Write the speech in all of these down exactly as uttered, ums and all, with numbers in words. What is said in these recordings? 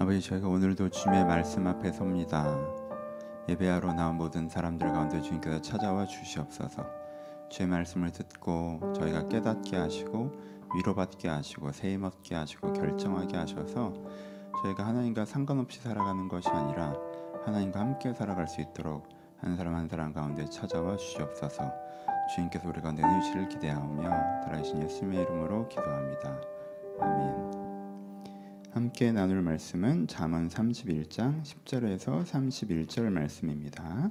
아버지, 저희가 오늘도 주님의 말씀 앞에 섭니다. 예배하러 나온 모든 사람들 가운데 주님께서 찾아와 주시옵소서. 주의 말씀을 듣고 저희가 깨닫게 하시고 위로받게 하시고 세임 얻게 하시고 결정하게 하셔서 저희가 하나님과 상관없이 살아가는 것이 아니라 하나님과 함께 살아갈 수 있도록 한 사람 한 사람 가운데 찾아와 주시옵소서. 주님께서 우리 가운데 은혜를 기대하오며 살아계신 예수님의 이름으로 기도합니다. 아멘. 함께 나눌 말씀은 잠언 삼십일 장 십 절에서 삼십일 절 말씀입니다.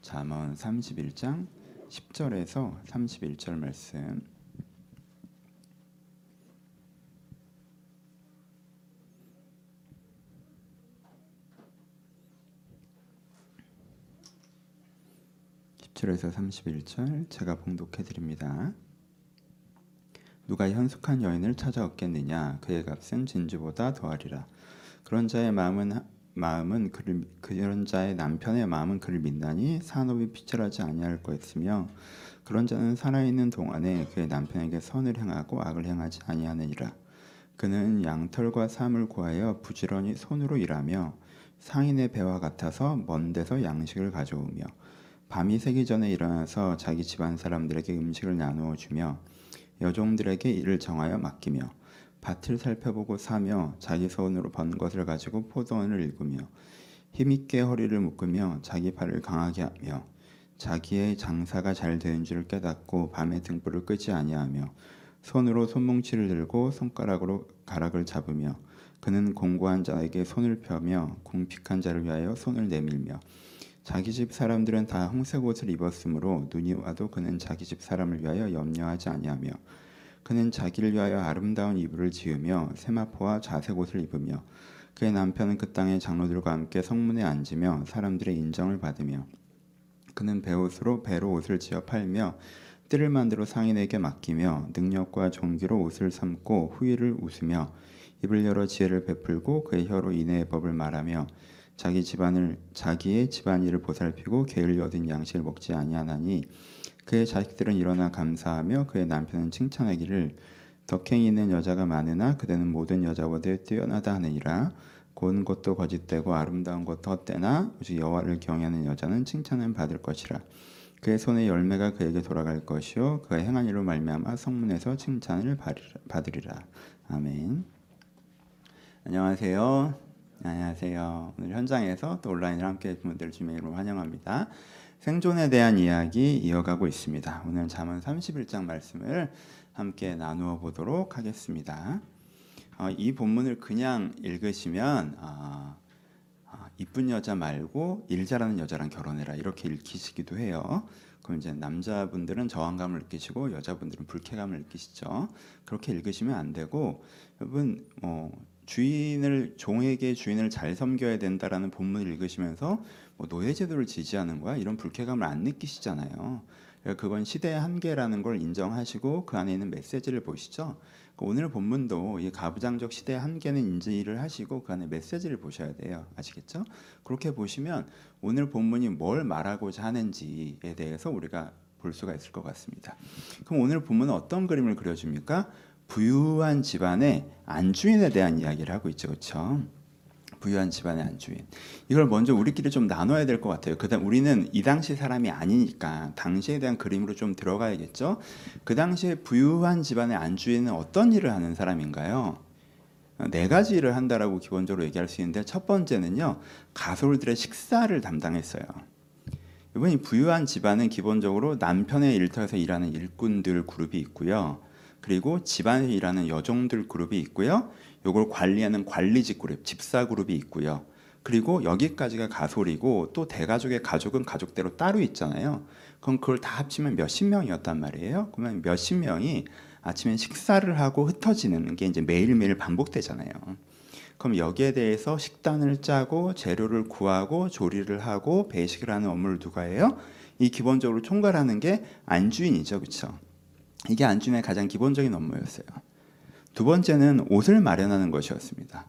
잠언 삼십일 장 십 절에서 삼십일 절 말씀. 십 절에서 삼십일 절 제가 봉독해 드립니다. 누가 현숙한 여인을 찾아 얻겠느냐? 그의 값은 진주보다 더하리라. 그런 자의 마음은 마음은 그를, 그런 자의 남편의 마음은 그를 믿나니 산업이 피철하지 아니할 것이며, 그런 자는 살아있는 동안에 그의 남편에게 선을 행하고 악을 행하지 아니하느니라. 그는 양털과 삶을 구하여 부지런히 손으로 일하며 상인의 배와 같아서 먼 데서 양식을 가져오며, 밤이 새기 전에 일어나서 자기 집안 사람들에게 음식을 나누어 주며, 여종들에게 일을 정하여 맡기며, 밭을 살펴보고 사며 자기 손으로 번 것을 가지고 포도원을 일구며, 힘있게 허리를 묶으며 자기 팔을 강하게 하며, 자기의 장사가 잘 되는 줄을 깨닫고 밤에 등불을 끄지 아니하며, 손으로 손뭉치를 들고 손가락으로 가락을 잡으며, 그는 공고한 자에게 손을 펴며 궁핍한 자를 위하여 손을 내밀며, 자기 집 사람들은 다 홍색 옷을 입었으므로 눈이 와도 그는 자기 집 사람을 위하여 염려하지 아니하며, 그는 자기를 위하여 아름다운 이불을 지으며 세마포와 자색 옷을 입으며, 그의 남편은 그 땅의 장로들과 함께 성문에 앉으며 사람들의 인정을 받으며, 그는 배옷으로 배로 옷을 지어 팔며 띠를 만들어 상인에게 맡기며, 능력과 종기로 옷을 삼고 후일을 웃으며, 입을 열어 지혜를 베풀고 그의 혀로 인애의 법을 말하며, 자기 집안을 자기의 집안일을 보살피고 게을리 얻은 양식을 먹지 아니하나니, 그의 자식들은 일어나 감사하며 그의 남편은 칭찬하기를, 덕행이 있는 여자가 많으나 그대는 모든 여자보다 뛰어나다 하느니라. 고운 것도 거짓되고 아름다운 것도 헛되나 오직 여호와를 경외하는 여자는 칭찬을 받을 것이라. 그의 손의 열매가 그에게 돌아갈 것이요, 그의 행한 일로 말미암아 성문에서 칭찬을 받으리라. 아멘. 안녕하세요. 안녕하세요. 오늘 현장에서 또 온라인을 함께해 주신 분들 주님의 이름으로 환영합니다. 생존에 대한 이야기 이어가고 있습니다. 오늘 잠언 삼십일 장 말씀을 함께 나누어 보도록 하겠습니다. 어, 이 본문을 그냥 읽으시면 어, 어, 이쁜 여자 말고 일 잘하는 여자랑 결혼해라 이렇게 읽히시기도 해요. 그럼 이제 남자분들은 저항감을 느끼시고 여자분들은 불쾌감을 느끼시죠. 그렇게 읽으시면 안 되고, 여러분 뭐 어, 주인을 종에게 주인을 잘 섬겨야 된다라는 본문을 읽으시면서 뭐 노예 제도를 지지하는 거야 이런 불쾌감을 안 느끼시잖아요. 그건 시대의 한계라는 걸 인정하시고 그 안에 있는 메시지를 보시죠. 오늘 본문도 이 가부장적 시대의 한계는 인지를 하시고 그 안에 메시지를 보셔야 돼요. 아시겠죠? 그렇게 보시면 오늘 본문이 뭘 말하고자 하는지에 대해서 우리가 볼 수가 있을 것 같습니다. 그럼 오늘 본문은 어떤 그림을 그려줍니까? 부유한 집안의 안주인에 대한 이야기를 하고 있죠. 그렇죠? 부유한 집안의 안주인. 이걸 먼저 우리끼리 좀 나눠야 될 것 같아요. 그다음 우리는 이 당시 사람이 아니니까 당시에 대한 그림으로 좀 들어가야겠죠. 그 당시에 부유한 집안의 안주인은 어떤 일을 하는 사람인가요? 네 가지 일을 한다라고 기본적으로 얘기할 수 있는데, 첫 번째는요, 가솔들의 식사를 담당했어요. 이번에 부유한 집안은 기본적으로 남편의 일터에서 일하는 일꾼들 그룹이 있고요. 그리고 집안에서 일하는 여종들 그룹이 있고요. 요걸 관리하는 관리직 그룹, 집사 그룹이 있고요. 그리고 여기까지가 가솔이고, 또 대가족의 가족은 가족대로 따로 있잖아요. 그럼 그걸 다 합치면 몇십 명이었단 말이에요. 그러면 몇십 명이 아침에 식사를 하고 흩어지는 게 이제 매일매일 반복되잖아요. 그럼 여기에 대해서 식단을 짜고 재료를 구하고 조리를 하고 배식을 하는 업무를 누가 해요? 이 기본적으로 총괄하는 게 안주인이죠. 그렇죠? 이게 안주인의 가장 기본적인 업무였어요. 두 번째는 옷을 마련하는 것이었습니다.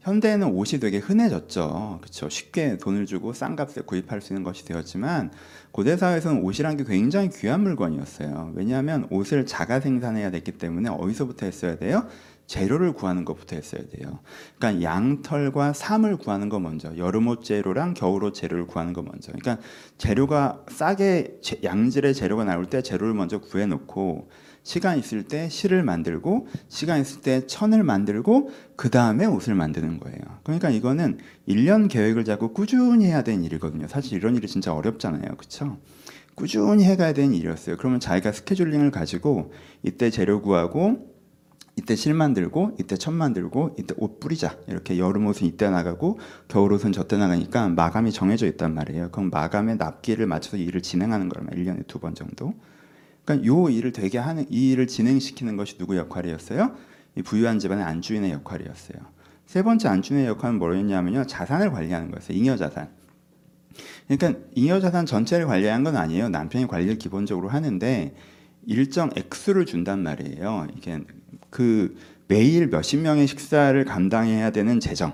현대에는 옷이 되게 흔해졌죠. 그렇죠? 쉽게 돈을 주고 싼 값에 구입할 수 있는 것이 되었지만, 고대 사회에서는 옷이란 게 굉장히 귀한 물건이었어요. 왜냐하면 옷을 자가 생산해야 됐기 때문에 어디서부터 했어야 돼요? 재료를 구하는 것부터 했어야 돼요. 그러니까 양털과 삼을 구하는 거 먼저, 여름옷 재료랑 겨울옷 재료를 구하는 거 먼저. 그러니까 재료가 싸게 양질의 재료가 나올 때 재료를 먼저 구해놓고, 시간 있을 때 실을 만들고, 시간 있을 때 천을 만들고, 그 다음에 옷을 만드는 거예요. 그러니까 이거는 일 년 계획을 잡고 꾸준히 해야 되는 일이거든요. 사실 이런 일이 진짜 어렵잖아요, 그렇죠? 꾸준히 해가야 되는 일이었어요. 그러면 자기가 스케줄링을 가지고 이때 재료 구하고, 이때 실 만들고, 이때 천 만들고, 이때 옷 뿌리자, 이렇게 여름옷은 이때 나가고 겨울옷은 저때 나가니까 마감이 정해져 있단 말이에요. 그럼 마감에 납기를 맞춰서 일을 진행하는 거라면 일 년에 두 번 정도. 그러니까 요 일을 되게 하는, 이 일을 진행시키는 것이 누구 역할이었어요? 이 부유한 집안의 안주인의 역할이었어요. 세 번째 안주인의 역할은 뭐였냐면요, 자산을 관리하는 거였어요. 잉여자산. 그러니까 잉여자산 전체를 관리한 건 아니에요. 남편이 관리를 기본적으로 하는데 일정 액수를 준단 말이에요. 이게 그 매일 몇십 명의 식사를 감당해야 되는 재정,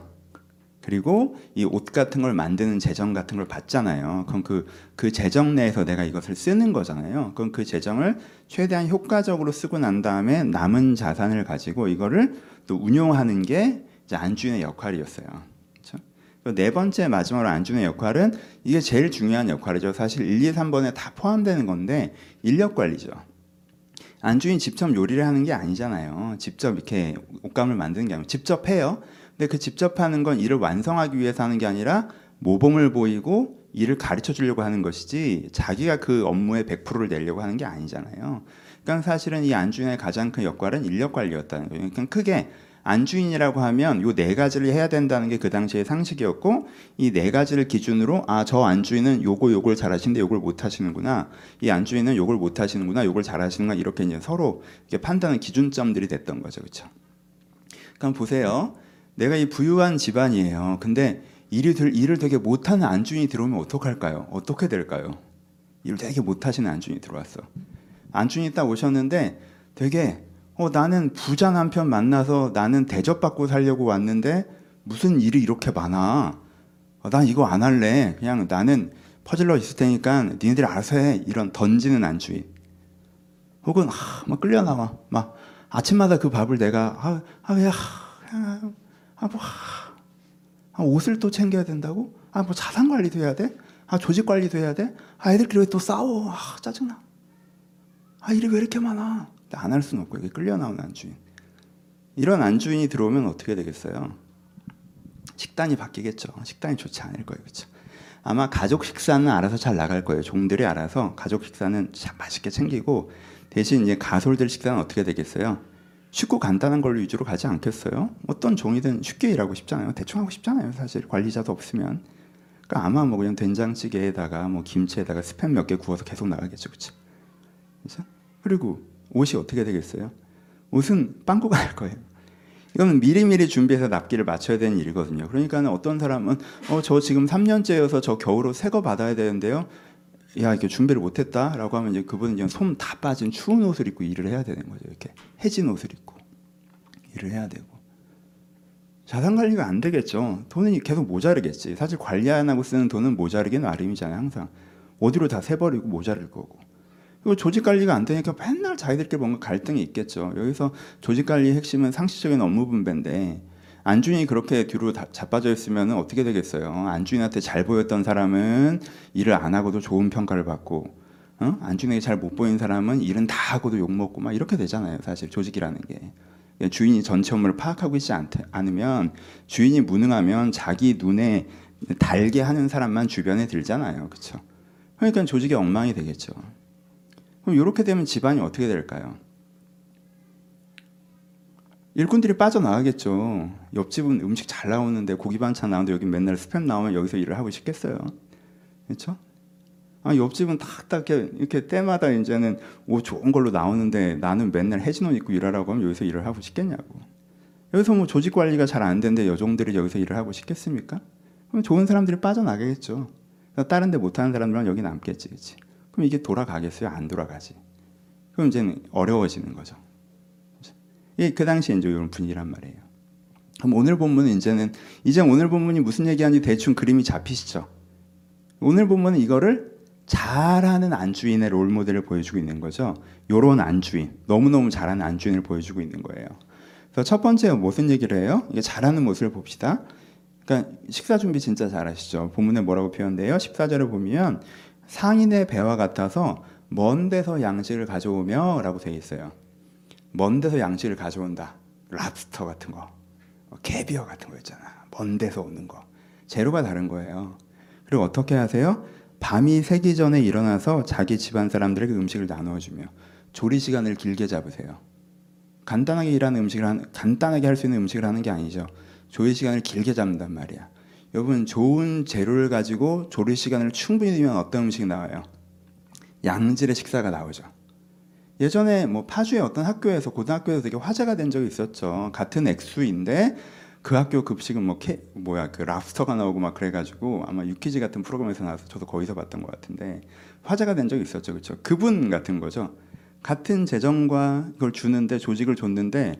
그리고 이 옷 같은 걸 만드는 재정 같은 걸 받잖아요. 그럼 그, 그 재정 내에서 내가 이것을 쓰는 거잖아요. 그럼 그 재정을 최대한 효과적으로 쓰고 난 다음에 남은 자산을 가지고 이거를 또 운용하는 게 이제 안주인의 역할이었어요. 네 번째 마지막으로 안주인의 역할은, 이게 제일 중요한 역할이죠. 사실 일, 이, 삼 번에 다 포함되는 건데, 인력 관리죠. 안주인 직접 요리를 하는 게 아니잖아요. 직접 이렇게 옷감을 만드는 게 아니고 직접 해요. 근데 그 직접 하는 건 일을 완성하기 위해서 하는 게 아니라 모범을 보이고 일을 가르쳐 주려고 하는 것이지, 자기가 그 업무의 백 퍼센트를 내려고 하는 게 아니잖아요. 그러니까 사실은 이 안주인의 가장 큰 역할은 인력 관리였다는 거예요. 그러니까 크게 안주인이라고 하면 요 네 가지를 해야 된다는 게 그 당시의 상식이었고, 이 네 가지를 기준으로 아, 저 안주인은 요거 요걸 잘하시는데 요걸 못 하시는구나, 이 안주인은 요걸 못 하시는구나, 요걸 잘하시는구나, 이렇게 이제 서로 이렇게 판단하는 기준점들이 됐던 거죠, 그렇죠? 그럼 보세요, 내가 이 부유한 집안이에요. 근데 일이 들, 일을 되게 못하는 안주인이 들어오면 어떡할까요? 어떻게 될까요? 일을 되게 못하시는 안주인이 들어왔어. 안주인이 딱 오셨는데 되게 어, 나는 부자 남편 만나서 나는 대접받고 살려고 왔는데 무슨 일이 이렇게 많아. 어, 난 이거 안 할래. 그냥 나는 퍼질러 있을 테니까 니네들이 알아서 해. 이런 던지는 안주인. 혹은 아, 막 끌려나와. 막 아침마다 그 밥을 내가 아, 아, 그냥, 그냥, 아, 뭐, 아, 옷을 또 챙겨야 된다고? 아, 뭐 자산 관리도 해야 돼? 아, 조직 관리도 해야 돼? 아, 애들끼리 왜 또 싸워? 아, 짜증나. 아, 일이 왜 이렇게 많아? 안 할 수는 없고, 이게 끌려 나온 안주인. 이런 안주인이 들어오면 어떻게 되겠어요? 식단이 바뀌겠죠. 식단이 좋지 않을 거예요, 그렇죠? 아마 가족 식사는 알아서 잘 나갈 거예요. 종들이 알아서 가족 식사는 참 맛있게 챙기고, 대신 이제 가솔들 식사는 어떻게 되겠어요? 쉽고 간단한 걸로 위주로 가지 않겠어요? 어떤 종이든 쉽게 일하고 싶잖아요. 대충 하고 싶잖아요, 사실 관리자도 없으면. 그러니까 아마 뭐 그냥 된장찌개에다가 뭐 김치에다가 스팸 몇 개 구워서 계속 나가겠죠, 그렇죠? 그렇죠? 그리고 옷이 어떻게 되겠어요? 옷은 빵꾸가 날 거예요. 이건 미리미리 준비해서 납기를 맞춰야 되는 일이거든요. 그러니까 어떤 사람은 어, 저 지금 삼 년째여서 저 겨울옷 새 거 받아야 되는데요, 야, 이게 준비를 못했다 라고 하면 이제 그분은 이제 솜 다 빠진 추운 옷을 입고 일을 해야 되는 거죠. 이렇게 해진 옷을 입고 일을 해야 되고. 자산 관리가 안 되겠죠. 돈은 계속 모자르겠지. 사실 관리 안 하고 쓰는 돈은 모자르기 나름이잖아요. 항상 어디로 다 세버리고 모자랄 거고. 그리고 조직 관리가 안 되니까 맨날 자기들끼리 뭔가 갈등이 있겠죠. 여기서 조직 관리의 핵심은 상시적인 업무 분배인데, 안주인이 그렇게 뒤로 다, 자빠져 있으면 어떻게 되겠어요? 안주인한테 잘 보였던 사람은 일을 안 하고도 좋은 평가를 받고, 어? 안주인에게 잘 못 보인 사람은 일은 다 하고도 욕먹고 막 이렇게 되잖아요, 사실 조직이라는 게. 주인이 전체 업무를 파악하고 있지 않, 않으면, 주인이 무능하면 자기 눈에 달게 하는 사람만 주변에 들잖아요, 그렇죠? 그러니까 조직이 엉망이 되겠죠. 그럼 이렇게 되면 집안이 어떻게 될까요? 일꾼들이 빠져나가겠죠. 옆집은 음식 잘 나오는데, 고기 반찬 나오는데 여기 맨날 스팸 나오면 여기서 일을 하고 싶겠어요, 그렇죠? 아, 옆집은 딱딱 이렇게, 이렇게 때마다 이제는 오, 좋은 걸로 나오는데 나는 맨날 해진 옷 입고 일하라고 하면 여기서 일을 하고 싶겠냐고. 여기서 뭐 조직 관리가 잘 안 되는데 여종들이 여기서 일을 하고 싶겠습니까? 그럼 좋은 사람들이 빠져나가겠죠. 다른 데 못하는 사람들은 여기 남겠지, 그렇지? 그럼 이게 돌아가겠어요? 안 돌아가지. 그럼 이제는 어려워지는 거죠. 예, 그 당시에 이제 이런 분위기란 말이에요. 그럼 오늘 본문은 이제는, 이제 오늘 본문이 무슨 얘기하는지 대충 그림이 잡히시죠? 오늘 본문은 이거를 잘하는 안주인의 롤모델을 보여주고 있는 거죠. 요런 안주인, 너무너무 잘하는 안주인을 보여주고 있는 거예요. 그래서 첫 번째 무슨 얘기를 해요? 이게 잘하는 모습을 봅시다. 그러니까 식사 준비 진짜 잘하시죠. 본문에 뭐라고 표현돼요? 십사 절을 보면 상인의 배와 같아서 먼 데서 양식을 가져오며 라고 되어 있어요. 먼 데서 양식을 가져온다. 랍스터 같은 거, 캐비어 같은 거 있잖아. 먼 데서 오는 거. 재료가 다른 거예요. 그리고 어떻게 하세요? 밤이 새기 전에 일어나서 자기 집안 사람들에게 음식을 나누어주며 조리 시간을 길게 잡으세요. 간단하게 일하는 음식을 한, 간단하게 할 수 있는 음식을 하는 게 아니죠. 조리 시간을 길게 잡는단 말이야. 여러분, 좋은 재료를 가지고 조리 시간을 충분히 두면 어떤 음식이 나와요? 양질의 식사가 나오죠. 예전에 뭐 파주의 어떤 학교에서, 고등학교에서 되게 화제가 된 적이 있었죠. 같은 액수인데 그 학교 급식은 뭐 캐, 뭐야 그 랍스터가 나오고 막 그래가지고 아마 유퀴즈 같은 프로그램에서 나와서 저도 거기서 봤던 것 같은데 화제가 된 적이 있었죠, 그렇죠? 그분 같은 거죠. 같은 재정과 그걸 주는데, 조직을 줬는데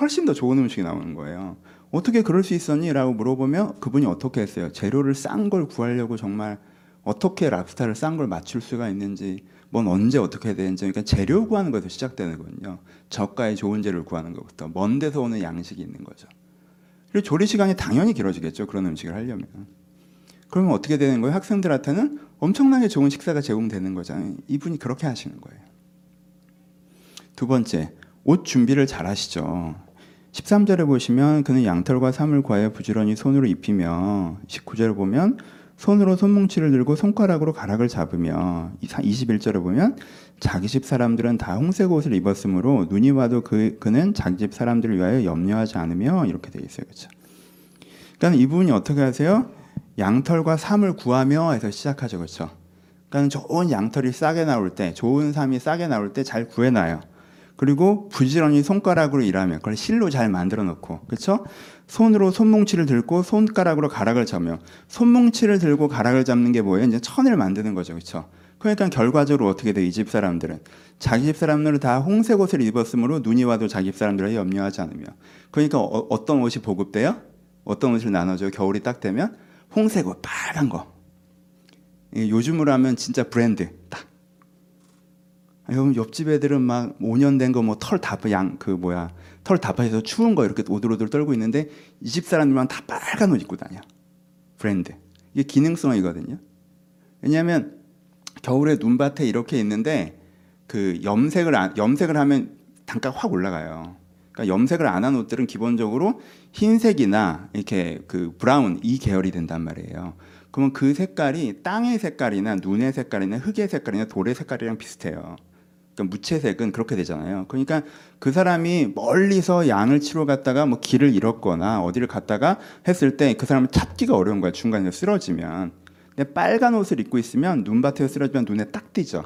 훨씬 더 좋은 음식이 나오는 거예요. 어떻게 그럴 수 있었니? 라고 물어보면 그분이 어떻게 했어요? 재료를 싼 걸 구하려고 정말 어떻게 랍스타를 싼 걸 맞출 수가 있는지, 뭔 언제 어떻게 해야 되는지. 그러니까 재료 구하는 것에서 시작되는 거거든요. 저가의 좋은 재료를 구하는 것부터 먼 데서 오는 양식이 있는 거죠. 그리고 조리 시간이 당연히 길어지겠죠, 그런 음식을 하려면. 그러면 어떻게 되는 거예요? 학생들한테는 엄청나게 좋은 식사가 제공되는 거잖아요. 이분이 그렇게 하시는 거예요. 두 번째, 옷 준비를 잘 하시죠. 십삼 절에 보시면 그는 양털과 사물 과에 부지런히 손으로 입히며, 십구 절에 보면 손으로 손뭉치를 들고 손가락으로 가락을 잡으며, 이십일 절에 보면 자기 집 사람들은 다 홍색 옷을 입었으므로 눈이 와도 그, 그는 자기 집 사람들을 위하여 염려하지 않으며, 이렇게 되어 있어요. 그렇죠? 그러니까 이 부분이 어떻게 하세요? 양털과 삼을 구하며 해서 시작하죠. 그렇죠? 그러니까 좋은 양털이 싸게 나올 때, 좋은 삼이 싸게 나올 때 잘 구해놔요. 그리고 부지런히 손가락으로 일하며, 그걸 실로 잘 만들어 놓고, 그렇죠? 손으로 손뭉치를 들고 손가락으로 가락을 잡으며. 손뭉치를 들고 가락을 잡는 게 뭐예요? 이제 천을 만드는 거죠, 그렇죠? 그러니까 결과적으로 어떻게 돼요? 이 집 사람들은 자기 집 사람들은 다 홍색 옷을 입었으므로 눈이 와도 자기 집 사람들을 염려하지 않으며. 그러니까 어, 어떤 옷이 보급돼요? 어떤 옷을 나눠줘요? 겨울이 딱 되면 홍색 옷, 빨간 거. 요즘으로 하면 진짜 브랜드 딱. 여러분, 옆집 애들은 막 오 년 된 거 뭐 털 다, 양, 그 뭐야, 털 다 빠져서 추운 거 이렇게 오들오들 떨고 있는데 이 집 사람들만 다 빨간 옷 입고 다녀. 브랜드. 이게 기능성이거든요. 왜냐하면 겨울에 눈밭에 이렇게 있는데 그 염색을, 안, 염색을 하면 단가가 확 올라가요. 그러니까 염색을 안 한 옷들은 기본적으로 흰색이나 이렇게 그 브라운 이 계열이 된단 말이에요. 그러면 그 색깔이 땅의 색깔이나 눈의 색깔이나 흙의 색깔이나 돌의 색깔이랑 비슷해요. 그러니까 무채색은 그렇게 되잖아요. 그러니까 그 사람이 멀리서 양을 치러 갔다가 뭐 길을 잃었거나 어디를 갔다가 했을 때 그 사람을 찾기가 어려운 거야, 중간에서 쓰러지면. 근데 빨간 옷을 입고 있으면 눈밭에서 쓰러지면 눈에 딱 띄죠.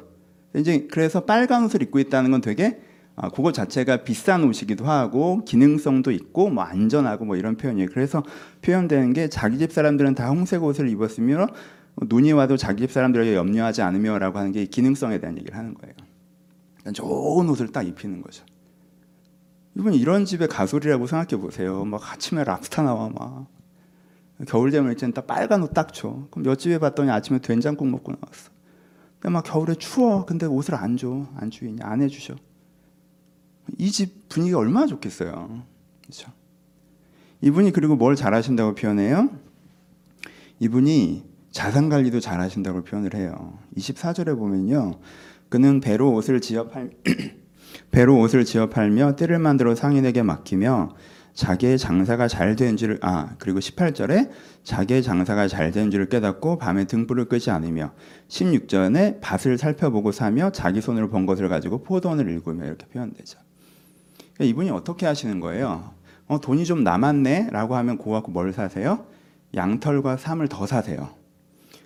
이제 그래서 빨간 옷을 입고 있다는 건 되게 아, 그거 자체가 비싼 옷이기도 하고 기능성도 있고 뭐 안전하고 뭐 이런 표현이에요. 그래서 표현되는 게 자기 집 사람들은 다 홍색 옷을 입었으며 눈이 와도 자기 집 사람들에게 염려하지 않으며 라고 하는 게 기능성에 대한 얘기를 하는 거예요. 좋은 옷을 딱 입히는 거죠. 여러분, 이런 집의 가솔이라고 생각해 보세요. 막 아침에 랍스타 나와, 막 겨울 되면 이제 딱 빨간 옷 딱 줘. 그럼 옆집에 봤더니 아침에 된장국 먹고 나왔어. 근데 막 겨울에 추워. 근데 옷을 안 줘. 안 주이냐, 안 해주셔. 이 집 분위기가 얼마나 좋겠어요, 그렇죠? 이분이 그리고 뭘 잘하신다고 표현해요? 이분이 자산 관리도 잘하신다고 표현을 해요. 이십사 절에 보면요, 그는 배로 옷을 지어 팔 배로 옷을 지어 팔며 띠를 만들어 상인에게 맡기며 자기의 장사가 잘 되는지를 아 그리고 십팔 절에 자기의 장사가 잘 되는지를 깨닫고 밤에 등불을 끄지 않으며, 십육 절에 밭을 살펴보고 사며 자기 손으로 번 것을 가지고 포도원을 일구며, 이렇게 표현되죠. 그러니까 이분이 어떻게 하시는 거예요? 어, 돈이 좀 남았네 라고 하면 그거 갖고 뭘 사세요? 양털과 삼을 더 사세요.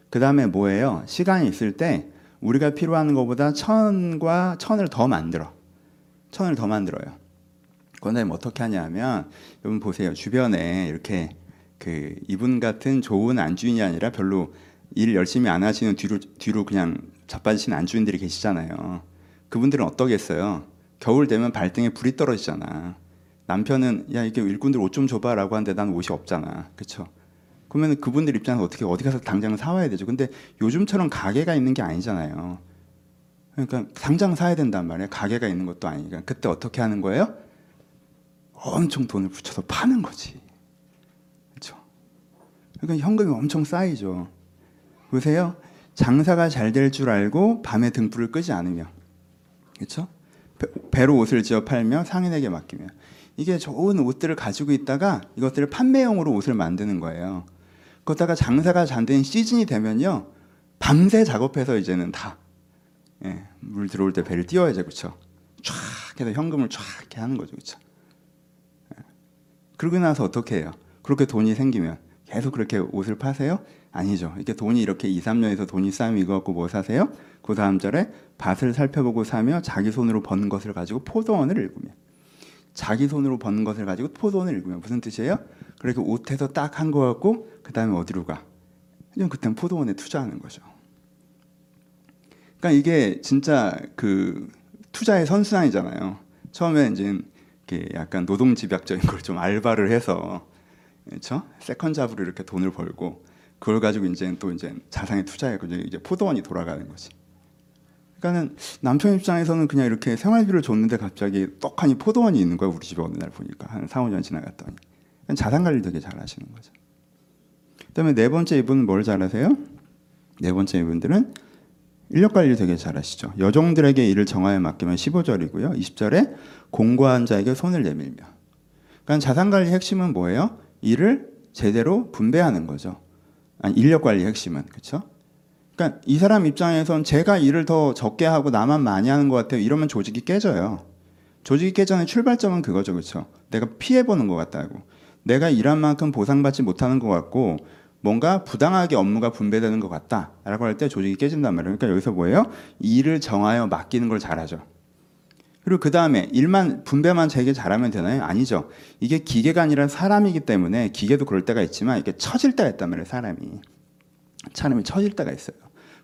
그 다음에 뭐예요? 시간이 있을 때 우리가 필요한 것보다 천과 천을 더 만들어. 천을 더 만들어요. 그런데 어떻게 하냐 하면, 여러분 보세요. 주변에 이렇게 그 이분 같은 좋은 안주인이 아니라 별로 일 열심히 안 하시는, 뒤로, 뒤로 그냥 자빠지신 안주인들이 계시잖아요. 그분들은 어떠겠어요? 겨울 되면 발등에 불이 떨어지잖아. 남편은 야, 이렇게 일꾼들 옷 좀 줘봐 라고 하는데 난 옷이 없잖아, 그렇죠? 그러면 그분들 입장에서 어떻게, 어디 가서 당장 사와야 되죠. 근데 요즘처럼 가게가 있는 게 아니잖아요. 그러니까 당장 사야 된단 말이에요. 가게가 있는 것도 아니니까. 그때 어떻게 하는 거예요? 엄청 돈을 붙여서 파는 거지. 그렇죠? 그러니까 현금이 엄청 쌓이죠. 보세요. 장사가 잘 될 줄 알고 밤에 등불을 끄지 않으며, 그렇죠? 배로 옷을 지어 팔며 상인에게 맡기며, 이게 좋은 옷들을 가지고 있다가 이것들을 판매용으로 옷을 만드는 거예요. 그러다가 장사가 잘 된 시즌이 되면요, 밤새 작업해서 이제는 다, 예, 물 들어올 때 배를 띄워야죠, 그렇죠? 쫙 해서 현금을 쫙 이렇게 하는 거죠, 그렇죠? 예. 그러고 나서 어떻게 해요? 그렇게 돈이 생기면 계속 그렇게 옷을 파세요? 아니죠. 이렇게 돈이 이렇게 이, 삼 년에서 돈이 쌓이면 이거 갖고 뭐 사세요? 그 다음 절에 밭을 살펴보고 사며 자기 손으로 번 것을 가지고 포도원을 일구며. 자기 손으로 번 것을 가지고 포도원을 일구며. 무슨 뜻이에요? 그렇게 옷에서 딱 한 거 갖고 그 다음에 어디로 가? 그냥 그땐 포도원에 투자하는 거죠. 그러니까 이게 진짜 그 투자의 선순환이잖아요. 처음에 이제 이렇게 약간 노동집약적인 걸 좀 알바를 해서, 그렇죠? 세컨잡으로 이렇게 돈을 벌고, 그걸 가지고 이제 또 이제 자산에 투자해 가지고 이제 포도원이 돌아가는 거지. 그러니까는 남편 입장에서는 그냥 이렇게 생활비를 줬는데 갑자기 떡하니 포도원이 있는 거야, 우리 집에 어느 날 보니까. 한 사, 오 년 지나갔더니. 자산 관리를 되게 잘 하시는 거죠. 그다음에 네 번째 이분은 뭘 잘하세요? 네 번째 이분들은 인력 관리를 되게 잘하시죠. 여종들에게 일을 정하여 맡기면 십오 절이고요. 이십 절에 공고한 자에게 손을 내밀며. 그러니까 자산 관리의 핵심은 뭐예요? 일을 제대로 분배하는 거죠. 아니, 인력 관리 핵심은, 그렇죠? 그러니까 이 사람 입장에선 제가 일을 더 적게 하고 나만 많이 하는 것 같아요. 이러면 조직이 깨져요. 조직이 깨지는 출발점은 그거죠, 그렇죠? 내가 피해 보는 것 같다고. 내가 일한 만큼 보상받지 못하는 것 같고 뭔가 부당하게 업무가 분배되는 것 같다라고 할 때 조직이 깨진단 말이에요. 그러니까 여기서 뭐예요? 일을 정하여 맡기는 걸 잘하죠. 그리고 그 다음에 일만 분배만 제게 잘하면 되나요? 아니죠. 이게 기계가 아니라 사람이기 때문에, 기계도 그럴 때가 있지만 이게 처질 때가 있단 말이에요. 사람이 사람이 처질 때가 있어요.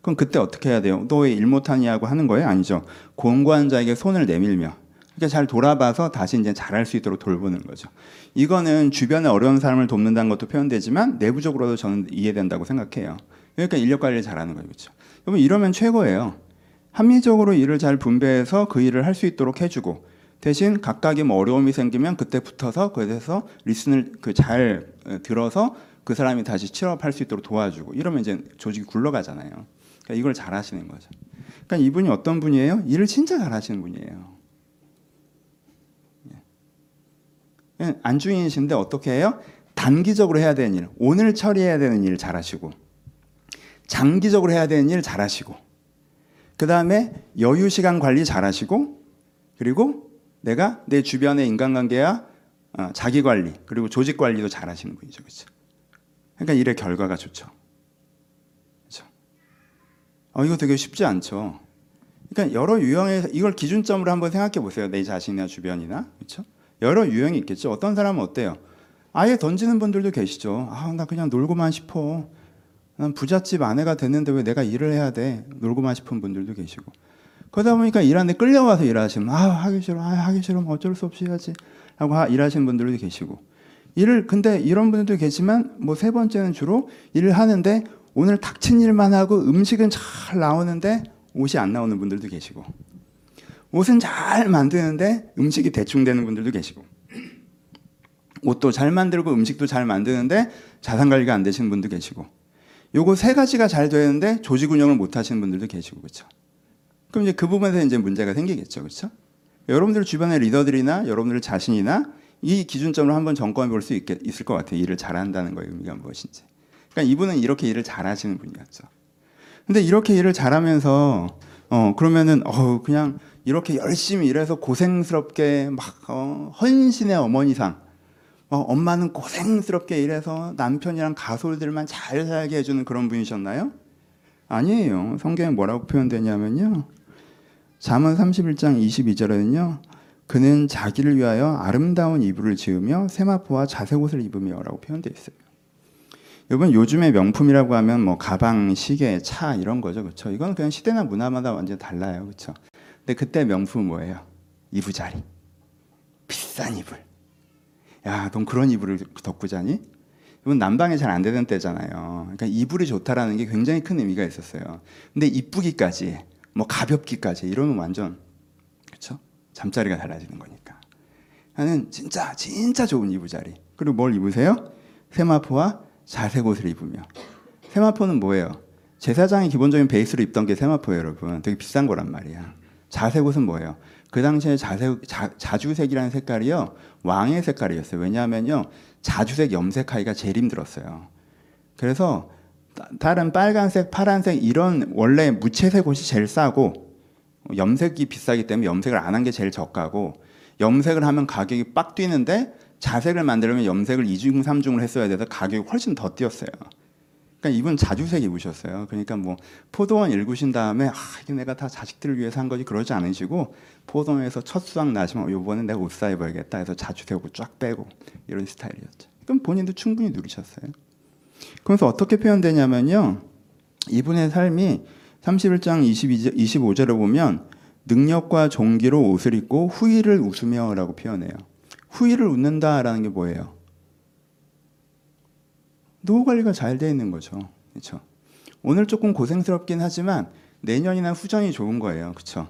그럼 그때 어떻게 해야 돼요? 너 왜 일 못하냐고 하는 거예요? 아니죠. 공고한 자에게 손을 내밀며, 그러니까 잘 돌아봐서 다시 이제 잘할 수 있도록 돌보는 거죠. 이거는 주변에 어려운 사람을 돕는다는 것도 표현되지만 내부적으로도 저는 이해된다고 생각해요. 그러니까 인력 관리를 잘하는 거예요, 그렇죠? 여러분, 이러면 최고예요. 합리적으로 일을 잘 분배해서 그 일을 할 수 있도록 해주고, 대신 각각이 뭐 어려움이 생기면 그때 붙어서 그래서 리슨을 그 잘 들어서 그 사람이 다시 취업할 수 있도록 도와주고, 이러면 이제 조직이 굴러가잖아요. 그러니까 이걸 잘 하시는 거죠. 그러니까 이분이 어떤 분이에요? 일을 진짜 잘 하시는 분이에요. 안주인이신데 어떻게 해요? 단기적으로 해야 되는 일, 오늘 처리해야 되는 일 잘 하시고, 장기적으로 해야 되는 일 잘 하시고, 그 다음에 여유 시간 관리 잘 하시고, 그리고 내가 내 주변의 인간관계와 어, 자기 관리, 그리고 조직 관리도 잘 하시는 분이죠. 그렇죠? 그러니까 일의 결과가 좋죠. 그렇죠? 어, 이거 되게 쉽지 않죠. 그러니까 여러 유형에서 이걸 기준점으로 한번 생각해 보세요. 내 자신이나 주변이나. 그렇죠? 여러 유형이 있겠죠. 어떤 사람은 어때요? 아예 던지는 분들도 계시죠. 아, 나 그냥 놀고만 싶어. 난 부잣집 아내가 됐는데 왜 내가 일을 해야 돼? 놀고만 싶은 분들도 계시고, 그러다 보니까 일하는데 끌려와서 일하시면 아 하기 싫어, 아 하기 싫으면 어쩔 수 없이 해야지 라고 일하시는 분들도 계시고, 일을 근데 이런 분들도 계시지만 뭐 세 번째는 주로 일을 하는데 오늘 닥친 일만 하고 음식은 잘 나오는데 옷이 안 나오는 분들도 계시고, 옷은 잘 만드는데 음식이 대충 되는 분들도 계시고, 옷도 잘 만들고 음식도 잘 만드는데 자산 관리가 안 되시는 분도 계시고, 요거 세 가지가 잘 되는데 조직 운영을 못 하시는 분들도 계시고, 그렇죠? 그럼 이제 그 부분에서 이제 문제가 생기겠죠, 그렇죠? 여러분들 주변의 리더들이나 여러분들 자신이나 이 기준점으로 한번 점검해 볼 수 있을 것 같아요. 일을 잘한다는 거의 의미가 무엇인지. 그러니까 이분은 이렇게 일을 잘하시는 분이었죠. 근데 이렇게 일을 잘하면서 어 그러면은 어 그냥 이렇게 열심히 일해서 고생스럽게 막 어, 헌신의 어머니상. 어, 엄마는 고생스럽게 일해서 남편이랑 가솔들만 잘 살게 해주는 그런 분이셨나요? 아니에요. 성경에 뭐라고 표현되냐면요, 잠언 삼십일 장 이십이 절에는요 그는 자기를 위하여 아름다운 이불을 지으며 세마포와 자색옷을 입으며 라고 표현되어 있어요. 여러분, 요즘의 명품이라고 하면 뭐 가방, 시계, 차 이런 거죠, 그렇죠? 이건 그냥 시대나 문화마다 완전 달라요, 그렇죠? 근데 그때 명품은 뭐예요? 이부자리, 비싼 이불. 야, 넌 그런 이불을 덮고 자니? 이건 난방이 잘 안 되던 때잖아요. 그러니까 이불이 좋다라는 게 굉장히 큰 의미가 있었어요. 근데 이쁘기까지, 뭐 가볍기까지 이러면 완전, 그렇죠? 잠자리가 달라지는 거니까. 나는 진짜 진짜 좋은 이부자리. 그리고 뭘 입으세요? 세마포와 잘색 옷을 입으며. 세마포는 뭐예요? 제사장이 기본적인 베이스로 입던 게 세마포예요, 여러분. 되게 비싼 거란 말이야. 자색 옷은 뭐예요? 그 당시에 자색, 자, 자주색이라는 색깔이요, 왕의 색깔이었어요. 왜냐하면요, 자주색, 염색하기가 제일 힘들었어요. 그래서 다른 빨간색, 파란색 이런 원래 무채색 옷이 제일 싸고, 염색이 비싸기 때문에 염색을 안 한 게 제일 저가고, 염색을 하면 가격이 빡 뛰는데 자색을 만들려면 염색을 이중, 삼중을 했어야 돼서 가격이 훨씬 더 뛰었어요. 그러니까 이분 자주색 입으셨어요. 그러니까 뭐 포도원 일구신 다음에 아, 이게 내가 다 자식들을 위해서 한 거지 그러지 않으시고, 포도원에서 첫 수확 나시면 요번에 내가 옷 사 입어야겠다 해서 자주색 옷 쫙 빼고 이런 스타일이었죠. 그럼 본인도 충분히 누리셨어요. 그래서 어떻게 표현되냐면요, 이분의 삶이 삼십일 장 이십이, 이십오 절을 보면 능력과 종기로 옷을 입고 후일을 웃으며 라고 표현해요. 후일을 웃는다라는 게 뭐예요? 노후 관리가 잘 돼 있는 거죠. 그렇죠? 오늘 조금 고생스럽긴 하지만 내년이나 후전이 좋은 거예요. 그렇죠?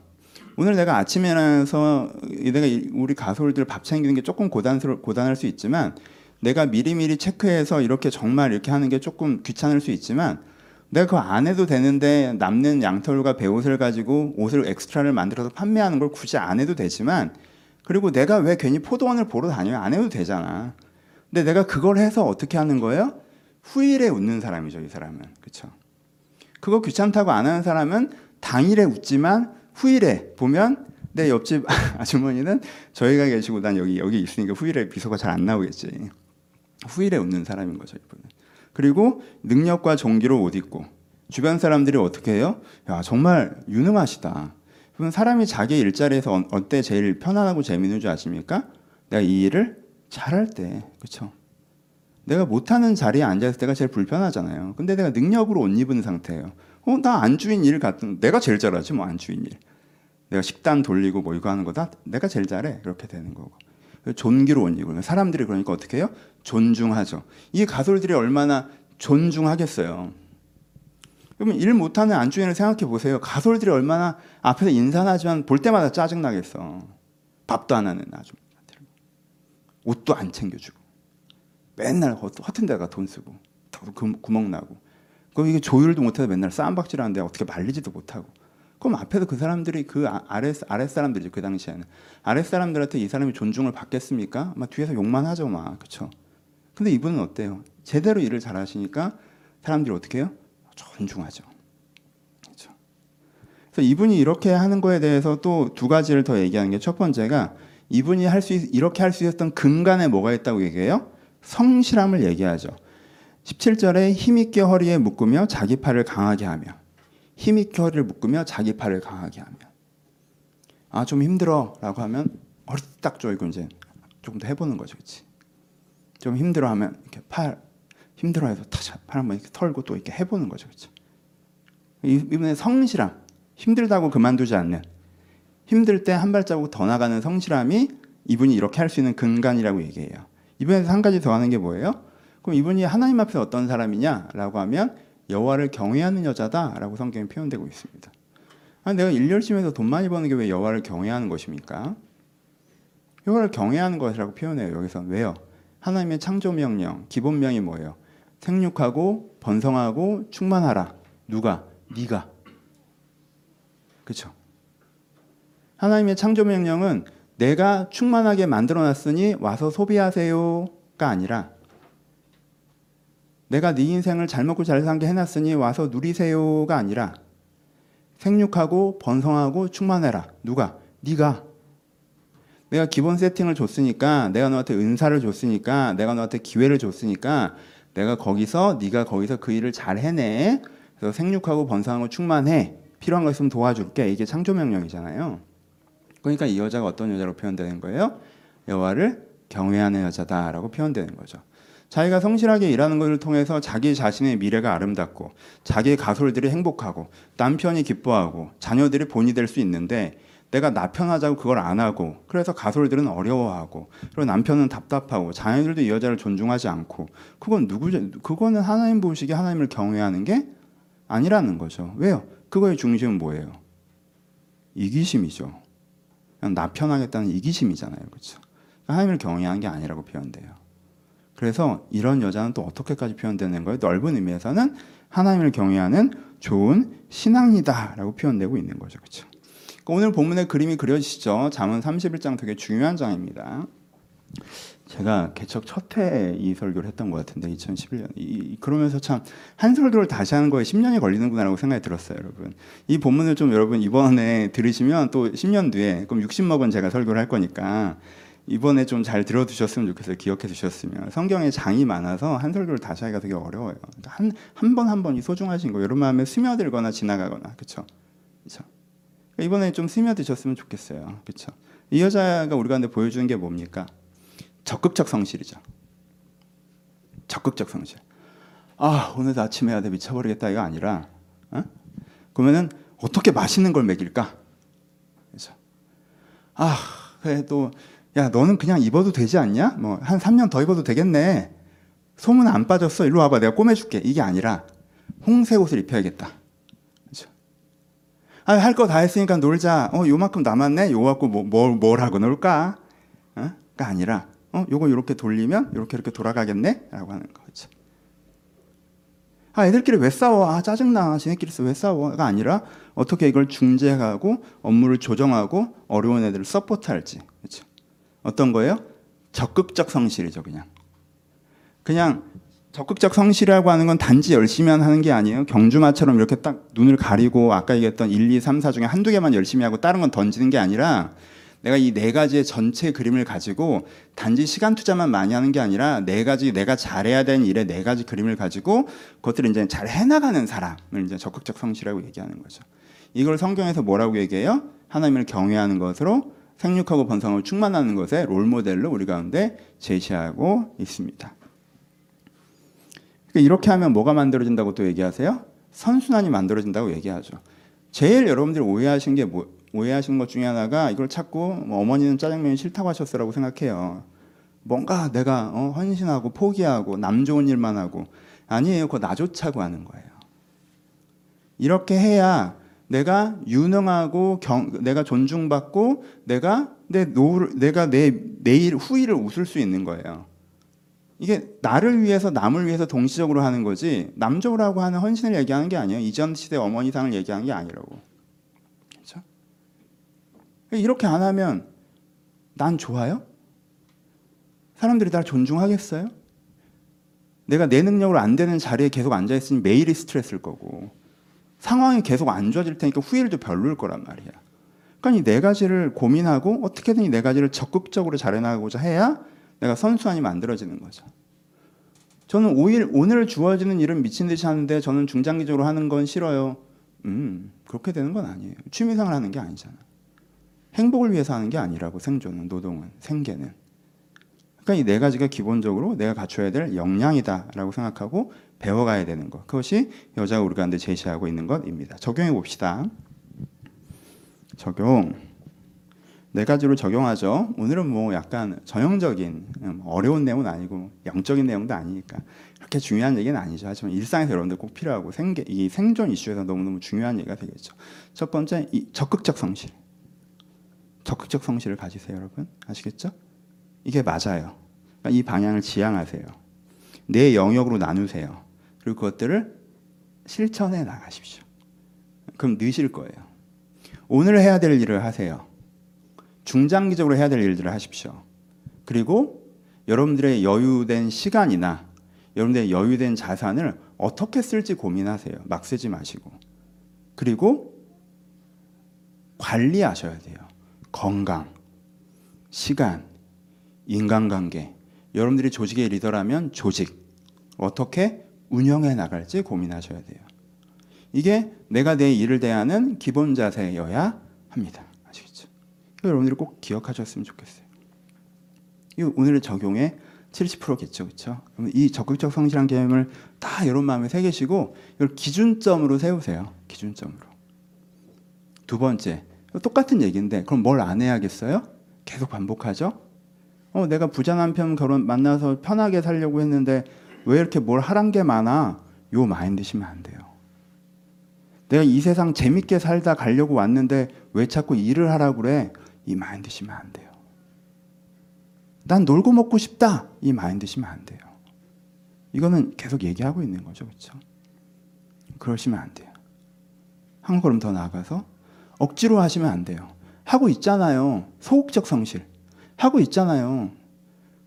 오늘 내가 아침에 일어나서 내가 우리 가솔들 밥 챙기는 게 조금 고단스러, 고단할 수 있지만, 내가 미리미리 체크해서 이렇게 정말 이렇게 하는 게 조금 귀찮을 수 있지만, 내가 그거 안 해도 되는데 남는 양털과 배옷을 가지고 옷을 엑스트라를 만들어서 판매하는 걸 굳이 안 해도 되지만, 그리고 내가 왜 괜히 포도원을 보러 다녀요? 안 해도 되잖아. 근데 내가 그걸 해서 어떻게 하는 거예요? 후일에 웃는 사람이죠, 이 사람은. 그렇죠? 그거 귀찮다고 안 하는 사람은 당일에 웃지만 후일에 보면, 내 옆집 아주머니는 저희가 계시고 난 여기 여기 있으니까 후일에 비서가 잘 안 나오겠지. 후일에 웃는 사람인 거죠, 이분은. 그리고 능력과 종기로 옷 입고, 주변 사람들이 어떻게 해요? 야, 정말 유능하시다. 그럼 사람이 자기 일자리에서 어때 제일 편안하고 재미있는 줄 아십니까? 내가 이 일을 잘할 때. 그렇죠? 내가 못하는 자리에 앉아있을 때가 제일 불편하잖아요. 근데 내가 능력으로 옷 입은 상태예요. 어, 나 안주인 일 같은, 내가 제일 잘하지 뭐 안주인 일. 내가 식단 돌리고 뭐 이거 하는 거다. 내가 제일 잘해. 이렇게 되는 거고. 존귀로 옷 입고. 사람들이 그러니까 어떻게 해요? 존중하죠. 이 가솔들이 얼마나 존중하겠어요. 그러면 일 못하는 안주인을 생각해 보세요. 가솔들이 얼마나 앞에서 인사는 하지만 볼 때마다 짜증나겠어. 밥도 안 하는 아줌마들. 옷도 안 챙겨주고. 맨날 허튼 데가 돈 쓰고 구멍 나고, 그럼 이게 조율도 못해서 맨날 싸움박질하는데 어떻게 말리지도 못하고, 그럼 앞에서 그 사람들이 그 아래 아래 사람들이죠, 그 당시에는. 아래 사람들한테 이 사람이 존중을 받겠습니까? 막 뒤에서 욕만 하죠, 막. 그렇죠? 근데 이분은 어때요? 제대로 일을 잘하시니까 사람들이 어떻게 해요? 존중하죠. 그렇죠? 그래서 이분이 이렇게 하는 거에 대해서 또 두 가지를 더 얘기하는 게, 첫 번째가 이분이 할 수 이렇게 할 수 있었던 근간에 뭐가 있다고 얘기해요? 성실함을 얘기하죠. 십칠 절에 힘있게 허리에 묶으며 자기 팔을 강하게 하며. 힘있게 허리를 묶으며 자기 팔을 강하게 하며. 아, 좀 힘들어 라고 하면 허리 딱 조이고 이제 조금 더 해보는 거죠. 그치? 좀 힘들어 하면 이렇게 팔, 힘들어 해서 팔 한번 이렇게 털고 또 이렇게 해보는 거죠. 그치? 이번에 성실함. 힘들다고 그만두지 않는. 힘들 때 한 발자국 더 나가는 성실함이 이분이 이렇게 할 수 있는 근간이라고 얘기해요. 이분에서 한 가지 더 하는 게 뭐예요? 그럼 이분이 하나님 앞에서 어떤 사람이냐라고 하면, 여호와를 경외하는 여자다라고 성경에 표현되고 있습니다. 아니, 내가 일 열심히 해서 돈 많이 버는 게 왜 여호와를 경외하는 것입니까? 여호와를 경외하는 것이라고 표현해요. 여기서는 왜요? 하나님의 창조명령, 기본명이 뭐예요? 생육하고 번성하고 충만하라. 누가? 네가. 그렇죠? 하나님의 창조명령은 내가 충만하게 만들어놨으니 와서 소비하세요가 아니라, 내가 네 인생을 잘 먹고 잘 살게 해놨으니 와서 누리세요가 아니라, 생육하고 번성하고 충만해라. 누가? 네가. 내가 기본 세팅을 줬으니까, 내가 너한테 은사를 줬으니까, 내가 너한테 기회를 줬으니까, 내가 거기서 네가 거기서 그 일을 잘 해내. 그래서 생육하고 번성하고 충만해. 필요한 거 있으면 도와줄게. 이게 창조명령이잖아요. 그러니까 이 여자가 어떤 여자로 표현되는 거예요? 여호와를 경외하는 여자다라고 표현되는 거죠. 자기가 성실하게 일하는 것을 통해서 자기 자신의 미래가 아름답고, 자기의 가솔들이 행복하고, 남편이 기뻐하고, 자녀들이 본이 될 수 있는데, 내가 나 편하자고 그걸 안 하고, 그래서 가솔들은 어려워하고, 그리고 남편은 답답하고, 자녀들도 이 여자를 존중하지 않고, 그건 누구죠? 그거는 하나님 보시기에 하나님을 경외하는 게 아니라는 거죠. 왜요? 그거의 중심은 뭐예요? 이기심이죠. 나 편하겠다는 이기심이잖아요. 그렇죠? 하나님을 경외하는 게 아니라고 표현돼요. 그래서 이런 여자는 또 어떻게까지 표현되는 거예요? 넓은 의미에서는 하나님을 경외하는 좋은 신앙이다라고 표현되고 있는 거죠. 그렇죠? 그러니까 오늘 본문의 그림이 그려지시죠? 잠언 삼십일 장 되게 중요한 장입니다. 제가 개척 첫 회에 이 설교를 했던 것 같은데 이천십일 년 이, 그러면서 참 한 설교를 다시 하는 거에 십 년이 걸리는구나라고 생각이 들었어요. 여러분 이 본문을 좀 여러분 이번에 들으시면 또 십 년 뒤에 그럼 육십 먹은 제가 설교를 할 거니까 이번에 좀 잘 들어두셨으면 좋겠어요. 기억해 두셨으면. 성경에 장이 많아서 한 설교를 다시 하기가 되게 어려워요. 한 한 번 한 번이 소중하신 거예요. 여러분 마음에 스며들거나 지나가거나. 그렇죠? 그렇죠? 이번에 좀 스며드셨으면 좋겠어요. 그렇죠? 이 여자가 우리가 근데 보여주는 게 뭡니까? 적극적 성실이죠. 적극적 성실. 아, 오늘도 아침에 해야 돼. 미쳐버리겠다. 이거 아니라 어? 그러면은 어떻게 맛있는 걸 먹일까? 그렇죠? 아, 그래도 야, 너는 그냥 입어도 되지 않냐? 뭐 한 삼 년 더 입어도 되겠네. 소문 안 빠졌어. 일로 와봐. 내가 꼬매줄게. 이게 아니라 홍색 옷을 입혀야겠다. 그렇죠? 아, 할 거 다 했으니까 놀자. 어, 요만큼 남았네. 요거 갖고 뭐, 뭘, 뭘 하고 놀까? 어? 가 아니라 어, 요거 이렇게 돌리면 이렇게 이렇게 돌아가겠네라고 하는 거죠. 아, 애들끼리 왜 싸워? 아, 짜증나. 지네끼리 왜 싸워?가 아니라 어떻게 이걸 중재하고 업무를 조정하고 어려운 애들을 서포트할지. 그렇죠? 어떤 거예요? 적극적 성실이죠. 그냥 그냥 적극적 성실이라고 하는 건 단지 열심히 하는 게 아니에요. 경주마처럼 이렇게 딱 눈을 가리고 아까 얘기했던 일, 이, 삼, 사 중에 한두 개만 열심히 하고 다른 건 던지는 게 아니라 내가 이 네 가지의 전체 그림을 가지고 단지 시간 투자만 많이 하는 게 아니라 네 가지 내가 잘해야 되는 일의 네 가지 그림을 가지고 그것들을 이제 잘 해나가는 사람을 이제 적극적 성실이라고 얘기하는 거죠. 이걸 성경에서 뭐라고 얘기해요? 하나님을 경외하는 것으로 생육하고 번성하고 충만하는 것의 롤모델로 우리 가운데 제시하고 있습니다. 그러니까 이렇게 하면 뭐가 만들어진다고 또 얘기하세요? 선순환이 만들어진다고 얘기하죠. 제일 여러분들이 오해하신 게 뭐, 오해하신 것 중에 하나가 이걸 찾고 뭐 어머니는 짜장면이 싫다고 하셨어라고 생각해요. 뭔가 내가 어, 헌신하고 포기하고 남 좋은 일만 하고 아니에요. 그거 나 좋자고 하는 거예요. 이렇게 해야 내가 유능하고 경, 내가 존중받고 내가 내 노후, 내가 내 내일 후일을 웃을 수 있는 거예요. 이게 나를 위해서 남을 위해서 동시적으로 하는 거지 남 좋으라고 하는 헌신을 얘기하는 게 아니에요. 이전 시대 어머니상을 얘기하는 게 아니라고. 그렇죠? 이렇게 안 하면 난 좋아요? 사람들이 날 존중하겠어요? 내가 내 능력으로 안 되는 자리에 계속 앉아 있으니 매일이 스트레스일 거고. 상황이 계속 안 좋아질 테니까 후일도 별로일 거란 말이야. 그러니까 이 네 가지를 고민하고 어떻게든 이 네 가지를 적극적으로 잘해나가고자 해야 내가 선순환이 만들어지는 거죠. 저는 오일, 오늘 주어지는 일은 미친 듯이 하는데 저는 중장기적으로 하는 건 싫어요. 음, 그렇게 되는 건 아니에요. 취미생활 하는 게 아니잖아. 행복을 위해서 하는 게 아니라고 생존은, 노동은, 생계는. 그러니까 이 네 가지가 기본적으로 내가 갖춰야 될 역량이다라고 생각하고 배워가야 되는 것. 그것이 여자가 우리 가운데 제시하고 있는 것입니다. 적용해 봅시다. 적용. 네 가지로 적용하죠. 오늘은 뭐 약간 전형적인 어려운 내용은 아니고 영적인 내용도 아니니까 그렇게 중요한 얘기는 아니죠. 하지만 일상에서 여러분들 꼭 필요하고 생계, 이 생존 이슈에서 너무너무 중요한 얘기가 되겠죠. 첫 번째, 이 적극적 성실. 적극적 성실을 가지세요. 여러분. 아시겠죠? 이게 맞아요. 그러니까 이 방향을 지향하세요. 내 영역으로 나누세요. 그리고 그것들을 실천해 나가십시오. 그럼 느실 거예요. 오늘 해야 될 일을 하세요. 중장기적으로 해야 될 일들을 하십시오. 그리고 여러분들의 여유된 시간이나 여러분들의 여유된 자산을 어떻게 쓸지 고민하세요. 막 쓰지 마시고. 그리고 관리하셔야 돼요. 건강, 시간, 인간관계. 여러분들이 조직의 리더라면 조직 어떻게 운영해 나갈지 고민하셔야 돼요. 이게 내가 내 일을 대하는 기본 자세여야 합니다. 아시겠죠? 여러분들이 꼭 기억하셨으면 좋겠어요. 이 오늘의 적용의 칠십 퍼센트겠죠. 그렇죠? 이 적극적 성실한 개념을 다 여러분 마음에 새기시고 이걸 기준점으로 세우세요. 기준점으로. 두 번째, 똑같은 얘기인데 그럼 뭘 안 해야겠어요? 계속 반복하죠? 어, 내가 부자 남편 결혼 만나서 편하게 살려고 했는데 왜 이렇게 뭘 하란 게 많아? 요 마인드시면 안 돼요. 내가 이 세상 재밌게 살다 가려고 왔는데 왜 자꾸 일을 하라고 그래? 이 마인드시면 안 돼요. 난 놀고 먹고 싶다 이 마인드시면 안 돼요. 이거는 계속 얘기하고 있는 거죠, 그렇죠? 그러시면 안 돼요. 한 걸음 더 나아가서 억지로 하시면 안 돼요. 하고 있잖아요. 소극적 성실. 하고 있잖아요.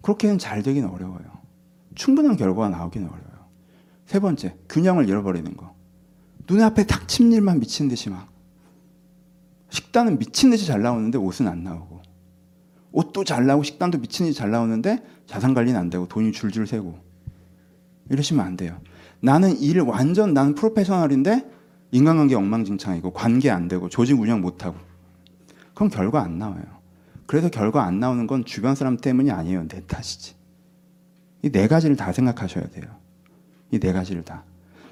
그렇게는 잘 되긴 어려워요. 충분한 결과가 나오긴 어려워요. 세 번째, 균형을 잃어버리는 거. 눈앞에 닥친 일만 미친 듯이 막. 식단은 미친 듯이 잘 나오는데 옷은 안 나오고. 옷도 잘 나오고 식단도 미친 듯이 잘 나오는데 자산 관리는 안 되고 돈이 줄줄 새고. 이러시면 안 돼요. 나는 일 완전 나는 프로페셔널인데 인간관계 엉망진창이고 관계 안 되고 조직 운영 못하고. 그럼 결과 안 나와요. 그래서 결과 안 나오는 건 주변 사람 때문이 아니에요. 내 탓이지. 이 네 가지를 다 생각하셔야 돼요. 이 네 가지를 다.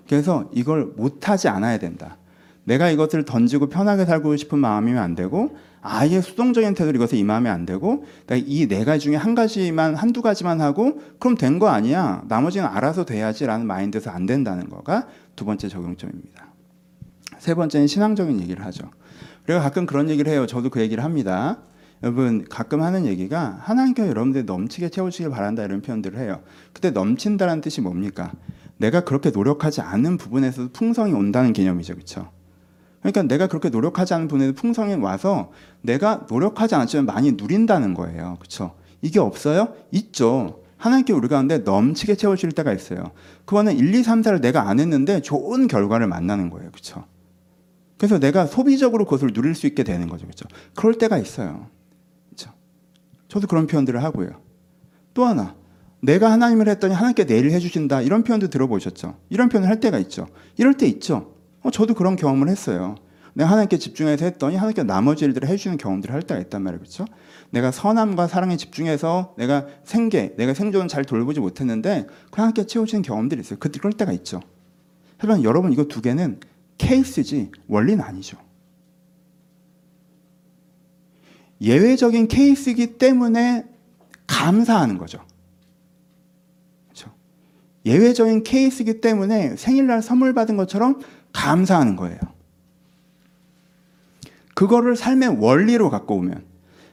그래서 이걸 못하지 않아야 된다. 내가 이것을 던지고 편하게 살고 싶은 마음이면 안 되고 아예 수동적인 태도로 이것을 임하면 안 되고 이 네 가지 중에 한 가지만 한두 가지만 하고 그럼 된 거 아니야. 나머지는 알아서 돼야지 라는 마인드에서 안 된다는 거가 두 번째 적용점입니다. 세 번째는 신앙적인 얘기를 하죠. 그리고 가끔 그런 얘기를 해요. 저도 그 얘기를 합니다. 여러분 가끔 하는 얘기가 하나님께서 여러분들이 넘치게 채우시길 바란다 이런 표현들을 해요. 그때 넘친다는 뜻이 뭡니까? 내가 그렇게 노력하지 않은 부분에서 풍성이 온다는 개념이죠. 그렇죠? 그러니까 내가 그렇게 노력하지 않은 부분에서 풍성이 와서 내가 노력하지 않았지만 많이 누린다는 거예요. 그렇죠? 이게 없어요? 있죠. 하나님께서 우리 가운데 넘치게 채우실 때가 있어요. 그거는 일, 이, 삼, 사를 내가 안 했는데 좋은 결과를 만나는 거예요. 그렇죠? 그래서 내가 소비적으로 그것을 누릴 수 있게 되는 거죠. 그렇죠? 그럴 때가 있어요. 그렇죠? 저도 그런 표현들을 하고요. 또 하나. 내가 하나님을 했더니 하나님께 내일 해주신다. 이런 표현도 들어보셨죠? 이런 표현을 할 때가 있죠. 이럴 때 있죠. 어, 저도 그런 경험을 했어요. 내가 하나님께 집중해서 했더니 하나님께 나머지 일들을 해주시는 경험들을 할 때가 있단 말이에요. 그렇죠? 내가 선함과 사랑에 집중해서 내가 생계, 내가 생존을 잘 돌보지 못했는데 그 하나님께 채워주는 경험들이 있어요. 그럴 때가 있죠. 하지만 여러분 이거 두 개는 케이스지 원리는 아니죠. 예외적인 케이스이기 때문에 감사하는 거죠. 예외적인 케이스이기 때문에 생일날 선물 받은 것처럼 감사하는 거예요. 그거를 삶의 원리로 갖고 오면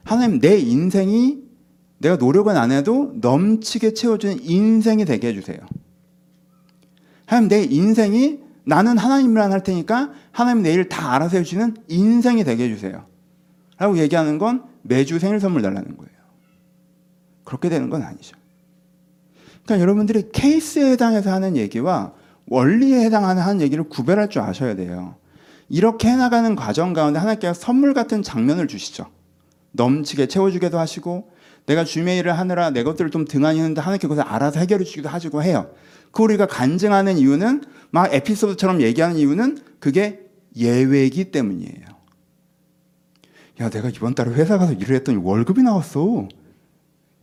하나님 내 인생이 내가 노력은 안 해도 넘치게 채워주는 인생이 되게 해주세요. 하나님 내 인생이 나는 하나님이란 할 테니까 하나님 내 일 다 알아서 해주시는 인생이 되게 해주세요. 라고 얘기하는 건 매주 생일 선물 달라는 거예요. 그렇게 되는 건 아니죠. 그러니까 여러분들이 케이스에 해당해서 하는 얘기와 원리에 해당하는 하는 얘기를 구별할 줄 아셔야 돼요. 이렇게 해나가는 과정 가운데 하나님께서 선물 같은 장면을 주시죠. 넘치게 채워주기도 하시고 내가 주님의 일을 하느라 내 것들을 좀 등한히 했는데 하나님께서 그것을 알아서 해결해 주기도 하시고 해요. 그 우리가 간증하는 이유는 막 에피소드처럼 얘기하는 이유는 그게 예외이기 때문이에요. 야 내가 이번 달에 회사 가서 일을 했더니 월급이 나왔어.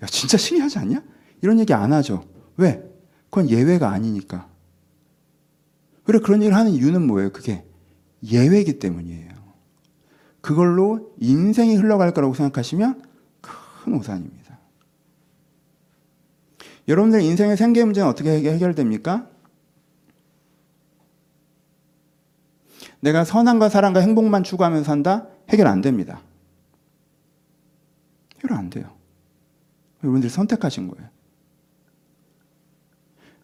야 진짜 신기하지 않냐? 이런 얘기 안 하죠. 왜? 그건 예외가 아니니까. 그래 그런 얘기를 하는 이유는 뭐예요? 그게 예외이기 때문이에요. 그걸로 인생이 흘러갈 거라고 생각하시면 큰 오산입니다. 여러분들 인생의 생계 문제는 어떻게 해결됩니까? 내가 선함과 사랑과 행복만 추구하면서 산다? 해결 안 됩니다. 해결 안 돼요. 여러분들이 선택하신 거예요.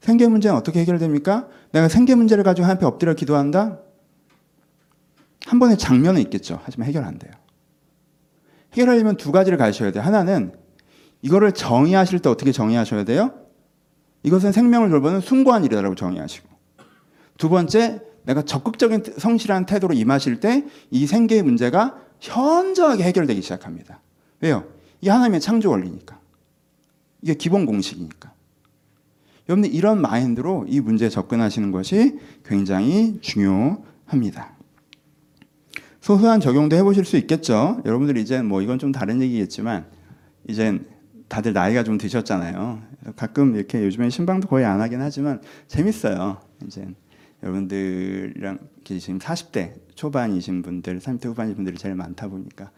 생계 문제는 어떻게 해결됩니까? 내가 생계 문제를 가지고 하나님 앞에 엎드려 기도한다? 한 번의 장면은 있겠죠. 하지만 해결 안 돼요. 해결하려면 두 가지를 가셔야 돼요. 하나는 이거를 정의하실 때 어떻게 정의하셔야 돼요? 이것은 생명을 돌보는 숭고한 일이라고 정의하시고 두 번째, 내가 적극적인 성실한 태도로 임하실 때 이 생계의 문제가 현저하게 해결되기 시작합니다. 왜요? 이게 하나님의 창조 원리니까. 이게 기본 공식이니까. 여러분들 이런 마인드로 이 문제에 접근하시는 것이 굉장히 중요합니다. 소소한 적용도 해보실 수 있겠죠. 여러분들 이제 뭐 이건 좀 다른 얘기겠지만 이제 다들 나이가 좀 드셨잖아요. 가끔 이렇게 요즘에 신방도 거의 안 하긴 하지만 재밌어요. 이제 여러분들이랑 지금 사십 대 초반이신 분들, 삼십 대 후반이신 분들이 제일 많다 보니까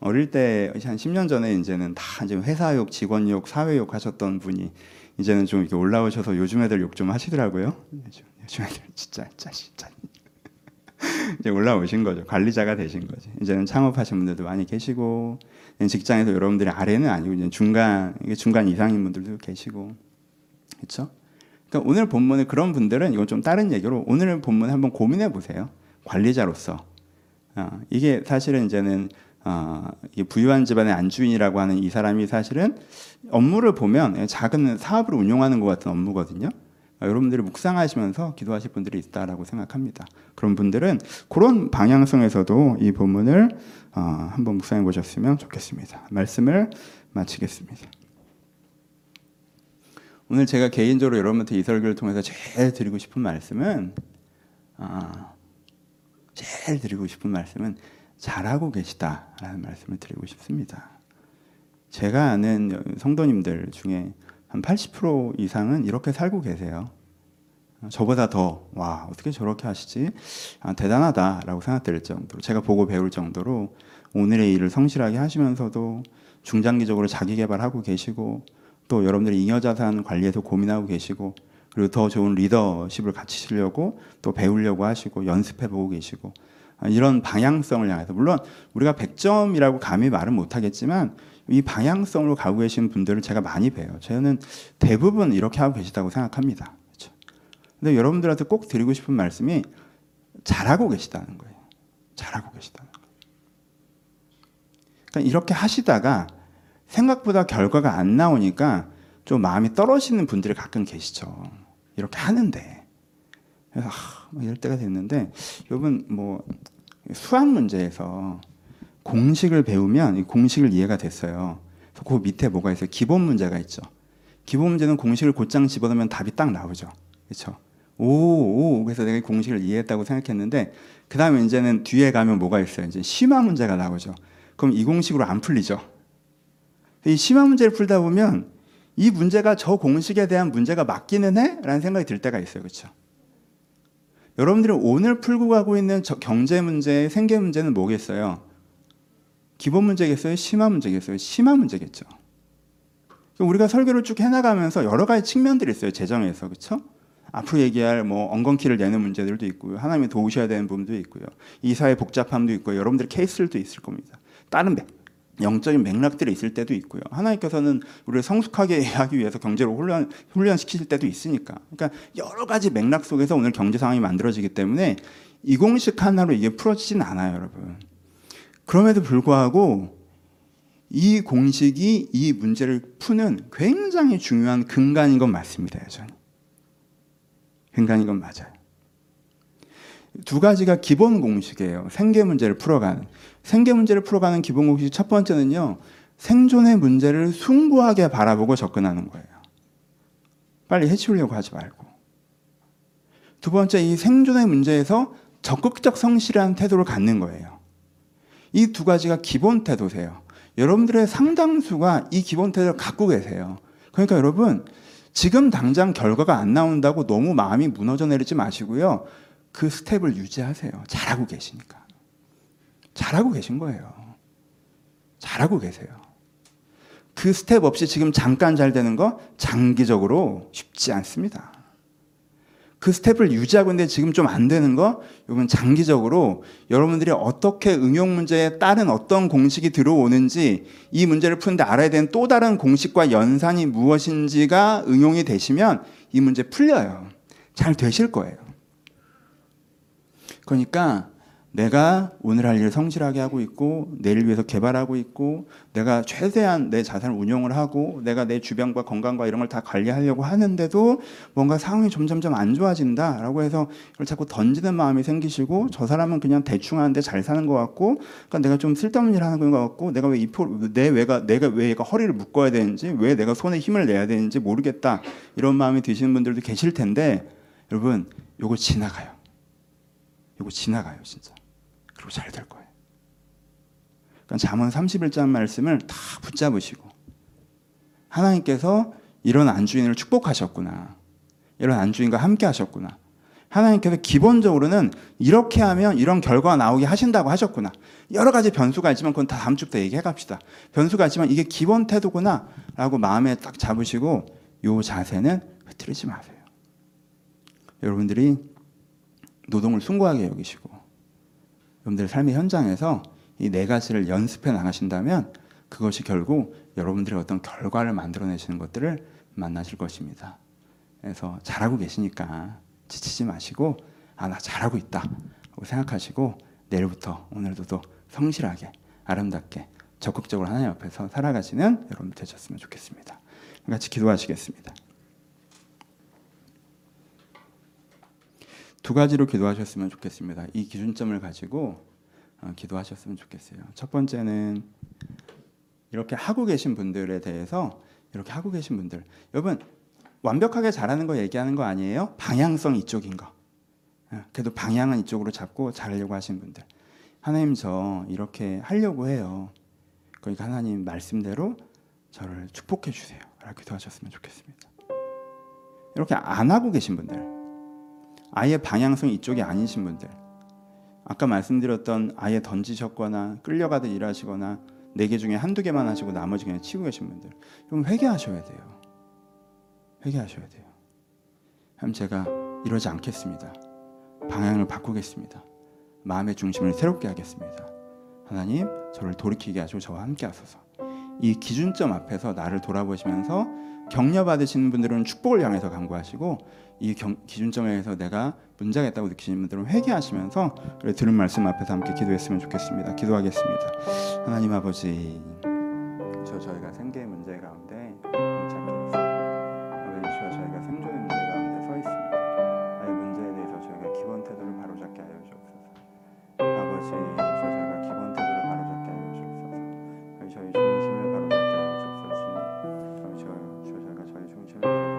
어릴 때 한 십 년 전에 이제는 다 이제 회사욕, 직원욕, 사회욕 하셨던 분이 이제는 좀 이렇게 올라오셔서 요즘 애들 욕 좀 하시더라고요. 요즘 애들 진짜 짜식 짜식 이제 올라오신 거죠. 관리자가 되신 거지. 이제는 창업하신 분들도 많이 계시고 직장에서 여러분들이 아래는 아니고 이제 중간, 중간 이상인 분들도 계시고, 그렇죠? 그러니까 오늘 본문에 그런 분들은 이건 좀 다른 얘기로 오늘 본문 한번 고민해 보세요. 관리자로서 어, 이게 사실은 이제는 어, 이게 부유한 집안의 안주인이라고 하는 이 사람이 사실은 업무를 보면 작은 사업을 운용하는 것 같은 업무거든요. 어, 여러분들이 묵상하시면서 기도하실 분들이 있다라고 생각합니다. 그런 분들은 그런 방향성에서도 이 본문을 어, 한번 묵상해 보셨으면 좋겠습니다. 말씀을 마치겠습니다. 오늘 제가 개인적으로 여러분한테 이 설교를 통해서 제일 드리고 싶은 말씀은 아, 제일 드리고 싶은 말씀은 잘하고 계시다라는 말씀을 드리고 싶습니다. 제가 아는 성도님들 중에 한 팔십 퍼센트 이상은 이렇게 살고 계세요. 저보다 더, 와, 어떻게 저렇게 하시지? 아, 대단하다라고 생각될 정도로 제가 보고 배울 정도로 오늘의 일을 성실하게 하시면서도 중장기적으로 자기 개발하고 계시고 또 여러분들이 잉여자산 관리에서 고민하고 계시고 그리고 더 좋은 리더십을 갖추시려고 또 배우려고 하시고 연습해보고 계시고 이런 방향성을 향해서 물론 우리가 백 점이라고 감히 말은 못하겠지만 이 방향성으로 가고 계신 분들을 제가 많이 봬요. 저는 대부분 이렇게 하고 계시다고 생각합니다. 그렇죠? 근데 여러분들한테 꼭 드리고 싶은 말씀이 잘하고 계시다는 거예요. 잘하고 계시다는 거예요. 그러니까 이렇게 하시다가 생각보다 결과가 안 나오니까 좀 마음이 떨어지는 분들이 가끔 계시죠. 이렇게 하는데. 그래서 아, 이럴 때가 됐는데 여러분 뭐 수학 문제에서 공식을 배우면 이 공식을 이해가 됐어요. 그래서 그 밑에 뭐가 있어요? 기본 문제가 있죠. 기본 문제는 공식을 곧장 집어넣으면 답이 딱 나오죠. 그렇죠? 오, 오, 그래서 내가 이 공식을 이해했다고 생각했는데 그 다음에 이제는 뒤에 가면 뭐가 있어요? 이제 심화 문제가 나오죠. 그럼 이 공식으로 안 풀리죠. 이 심화 문제를 풀다 보면 이 문제가 저 공식에 대한 문제가 맞기는 해? 라는 생각이 들 때가 있어요. 그렇죠? 여러분들이 오늘 풀고 가고 있는 저 경제 문제, 생계 문제는 뭐겠어요? 기본 문제겠어요? 심화 문제겠어요? 심화 문제겠죠. 우리가 설교를 쭉 해나가면서 여러 가지 측면들이 있어요. 재정에서. 그렇죠? 앞으로 얘기할 뭐 엉겅퀴를 내는 문제들도 있고요. 하나님이 도우셔야 되는 부분도 있고요. 이사의 복잡함도 있고요. 여러분들의 케이스들도 있을 겁니다. 다른 배. 영적인 맥락들이 있을 때도 있고요. 하나님께서는 우리를 성숙하게 하기 위해서 경제로 훈련, 훈련시키실 때도 있으니까. 그러니까 여러 가지 맥락 속에서 오늘 경제 상황이 만들어지기 때문에 이 공식 하나로 이게 풀어지진 않아요, 여러분. 그럼에도 불구하고 이 공식이 이 문제를 푸는 굉장히 중요한 근간인 건 맞습니다, 여전히. 근간인 건 맞아요. 두 가지가 기본 공식이에요. 생계 문제를 풀어가는. 생계 문제를 풀어가는 기본 공식 첫 번째는요. 생존의 문제를 숭고하게 바라보고 접근하는 거예요. 빨리 해치우려고 하지 말고. 두 번째, 이 생존의 문제에서 적극적 성실한 태도를 갖는 거예요. 이 두 가지가 기본 태도세요. 여러분들의 상당수가 이 기본 태도를 갖고 계세요. 그러니까 여러분, 지금 당장 결과가 안 나온다고 너무 마음이 무너져 내리지 마시고요. 그 스텝을 유지하세요. 잘하고 계시니까. 잘하고 계신 거예요. 잘하고 계세요. 그 스텝 없이 지금 잠깐 잘 되는 거 장기적으로 쉽지 않습니다. 그 스텝을 유지하고 있는데 지금 좀 안 되는 거 이건 장기적으로 여러분들이 어떻게 응용 문제에 따른 어떤 공식이 들어오는지 이 문제를 푸는데 알아야 되는 또 다른 공식과 연산이 무엇인지가 응용이 되시면 이 문제 풀려요. 잘 되실 거예요. 그러니까 내가 오늘 할 일을 성실하게 하고 있고 내일을 위해서 개발하고 있고 내가 최대한 내 자산을 운용을 하고 내가 내 주변과 건강과 이런 걸 다 관리하려고 하는데도 뭔가 상황이 점점점 안 좋아진다라고 해서 이걸 자꾸 던지는 마음이 생기시고 저 사람은 그냥 대충 하는데 잘 사는 것 같고 그러니까 내가 좀 쓸데없는 일을 하는 것 같고 내가 왜 이 내 외가 내가 왜 얘가 허리를 묶어야 되는지 왜 내가 손에 힘을 내야 되는지 모르겠다 이런 마음이 드시는 분들도 계실 텐데 여러분 요거 지나가요. 이거 지나가요, 진짜. 그리고 잘 될 거예요. 그러니까 잠언 삼십일 장 말씀을 다 붙잡으시고 하나님께서 이런 안주인을 축복하셨구나. 이런 안주인과 함께 하셨구나. 하나님께서 기본적으로는 이렇게 하면 이런 결과가 나오게 하신다고 하셨구나. 여러 가지 변수가 있지만 그건 다 다음 주부터 얘기해 갑시다. 변수가 있지만 이게 기본 태도구나 라고 마음에 딱 잡으시고 이 자세는 흐트리지 마세요. 여러분들이 노동을 숭고하게 여기시고 여러분들의 삶의 현장에서 이 네 가지를 연습해 나가신다면 그것이 결국 여러분들의 어떤 결과를 만들어내시는 것들을 만나실 것입니다. 그래서 잘하고 계시니까 지치지 마시고 아, 나 잘하고 있다 라고 생각하시고 내일부터 오늘도 또 성실하게 아름답게 적극적으로 하나님 앞에서 살아가시는 여러분 되셨으면 좋겠습니다. 같이 기도하시겠습니다. 두 가지로 기도하셨으면 좋겠습니다. 이 기준점을 가지고 기도하셨으면 좋겠어요. 첫 번째는 이렇게 하고 계신 분들에 대해서 이렇게 하고 계신 분들 여러분 완벽하게 잘하는 거 얘기하는 거 아니에요? 방향성 이쪽인 거 그래도 방향은 이쪽으로 잡고 잘하려고 하신 분들 하나님 저 이렇게 하려고 해요. 그러니까 하나님 말씀대로 저를 축복해 주세요 라고 기도하셨으면 좋겠습니다. 이렇게 안 하고 계신 분들 아예 방향성이 이쪽이 아니신 분들 아까 말씀드렸던 아예 던지셨거나 끌려가듯 일하시거나 네 개 중에 한두 개만 하시고 나머지 그냥 치고 계신 분들 그럼 회개하셔야 돼요. 회개하셔야 돼요. 그럼 제가 이러지 않겠습니다. 방향을 바꾸겠습니다. 마음의 중심을 새롭게 하겠습니다. 하나님 저를 돌이키게 하시고 저와 함께 하소서. 이 기준점 앞에서 나를 돌아보시면서 격려받으시는 분들은 축복을 향해서 간구하시고 이 경, 기준점에서 내가 문제가 있다고 느끼시는 분들은 회개하시면서 그래, 들은 말씀 앞에서 함께 기도했으면 좋겠습니다. 기도하겠습니다. 하나님 아버지 저 저희가 생계의 문제 가운데 찾기 있습니다. 아버지 주여 저희가 생존의 문제 가운데 서 있습니다. 아이 문제에 대해서 저희가 기본 태도를 바로잡게 하여 주옵소서. 아버지 주여 저희가 기본 태도를 바로잡게 하여 주옵소서. 아버지 저희 중심을 바로잡게 하여 주옵소서. 아버지 주여 저희가 저희 중심을 바로잡게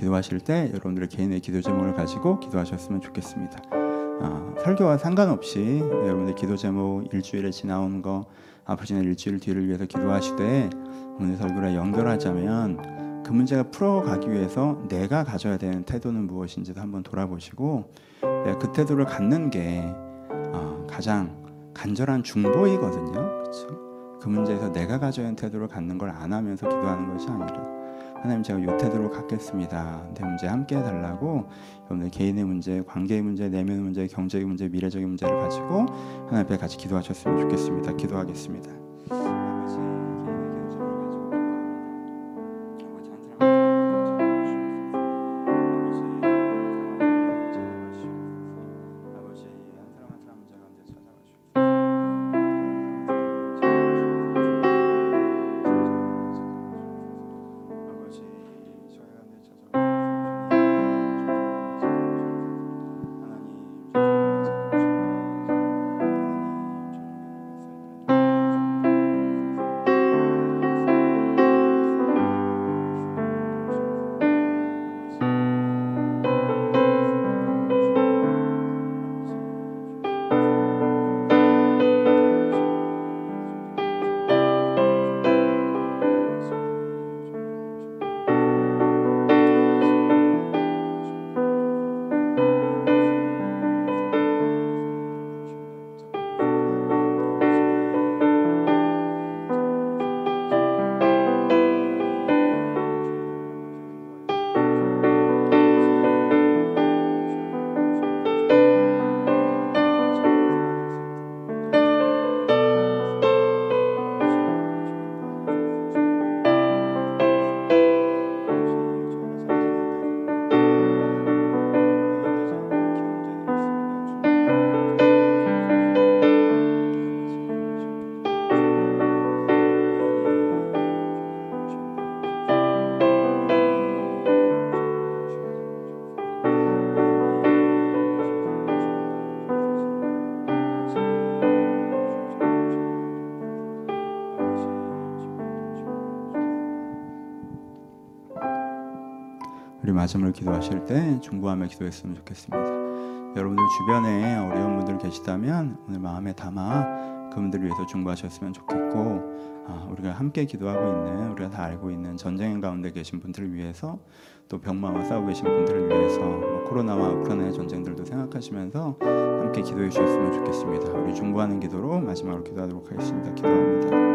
기도하실 때 여러분들의 개인의 기도 제목을 가지고 기도하셨으면 좋겠습니다. 아, 설교와 상관없이 여러분들 기도 제목 일주일에 지나온 거 앞으로 지난 일주일 뒤를 위해서 기도하시되 오늘 설교랑 연결하자면 그 문제가 풀어가기 위해서 내가 가져야 되는 태도는 무엇인지도 한번 돌아보시고 내가 그 태도를 갖는 게 아, 가장 간절한 중보이거든요. 그렇죠? 그 문제에서 내가 가져야 하는 태도를 갖는 걸 안 하면서 기도하는 것이 아니라 하나님 제가 요 태도로 갖겠습니다. 내 문제 함께 해달라고 여러분들 개인의 문제, 관계의 문제, 내면의 문제, 경제의 문제, 미래적인 문제를 가지고 하나님 앞에 같이 기도하셨으면 좋겠습니다. 기도하겠습니다. 아버지 우리 마지막으로 기도하실 때 중보하며 기도했으면 좋겠습니다. 여러분들 주변에 어려운 분들 계시다면 오늘 마음에 담아 그분들을 위해서 중보하셨으면 좋겠고, 아, 우리가 함께 기도하고 있는, 우리가 다 알고 있는 전쟁 가운데 계신 분들을 위해서, 또 병마와 싸우고 계신 분들을 위해서, 뭐 코로나와 우크라이나의 전쟁들도 생각하시면서 함께 기도해 주셨으면 좋겠습니다. 우리 중보하는 기도로 마지막으로 기도하도록 하겠습니다. 기도합니다.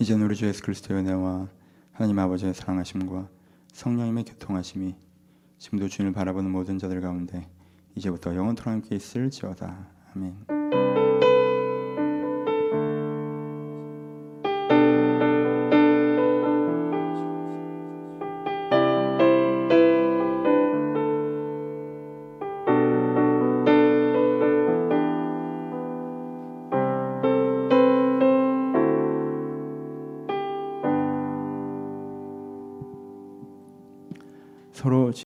이제 우리 주 예수 그리스도의 은혜와 하나님 아버지의 사랑하심과 성령님의 교통하심이 지금도 주님을 바라보는 모든 자들 가운데 이제부터 영원토록 함께 있을지어다. 아멘.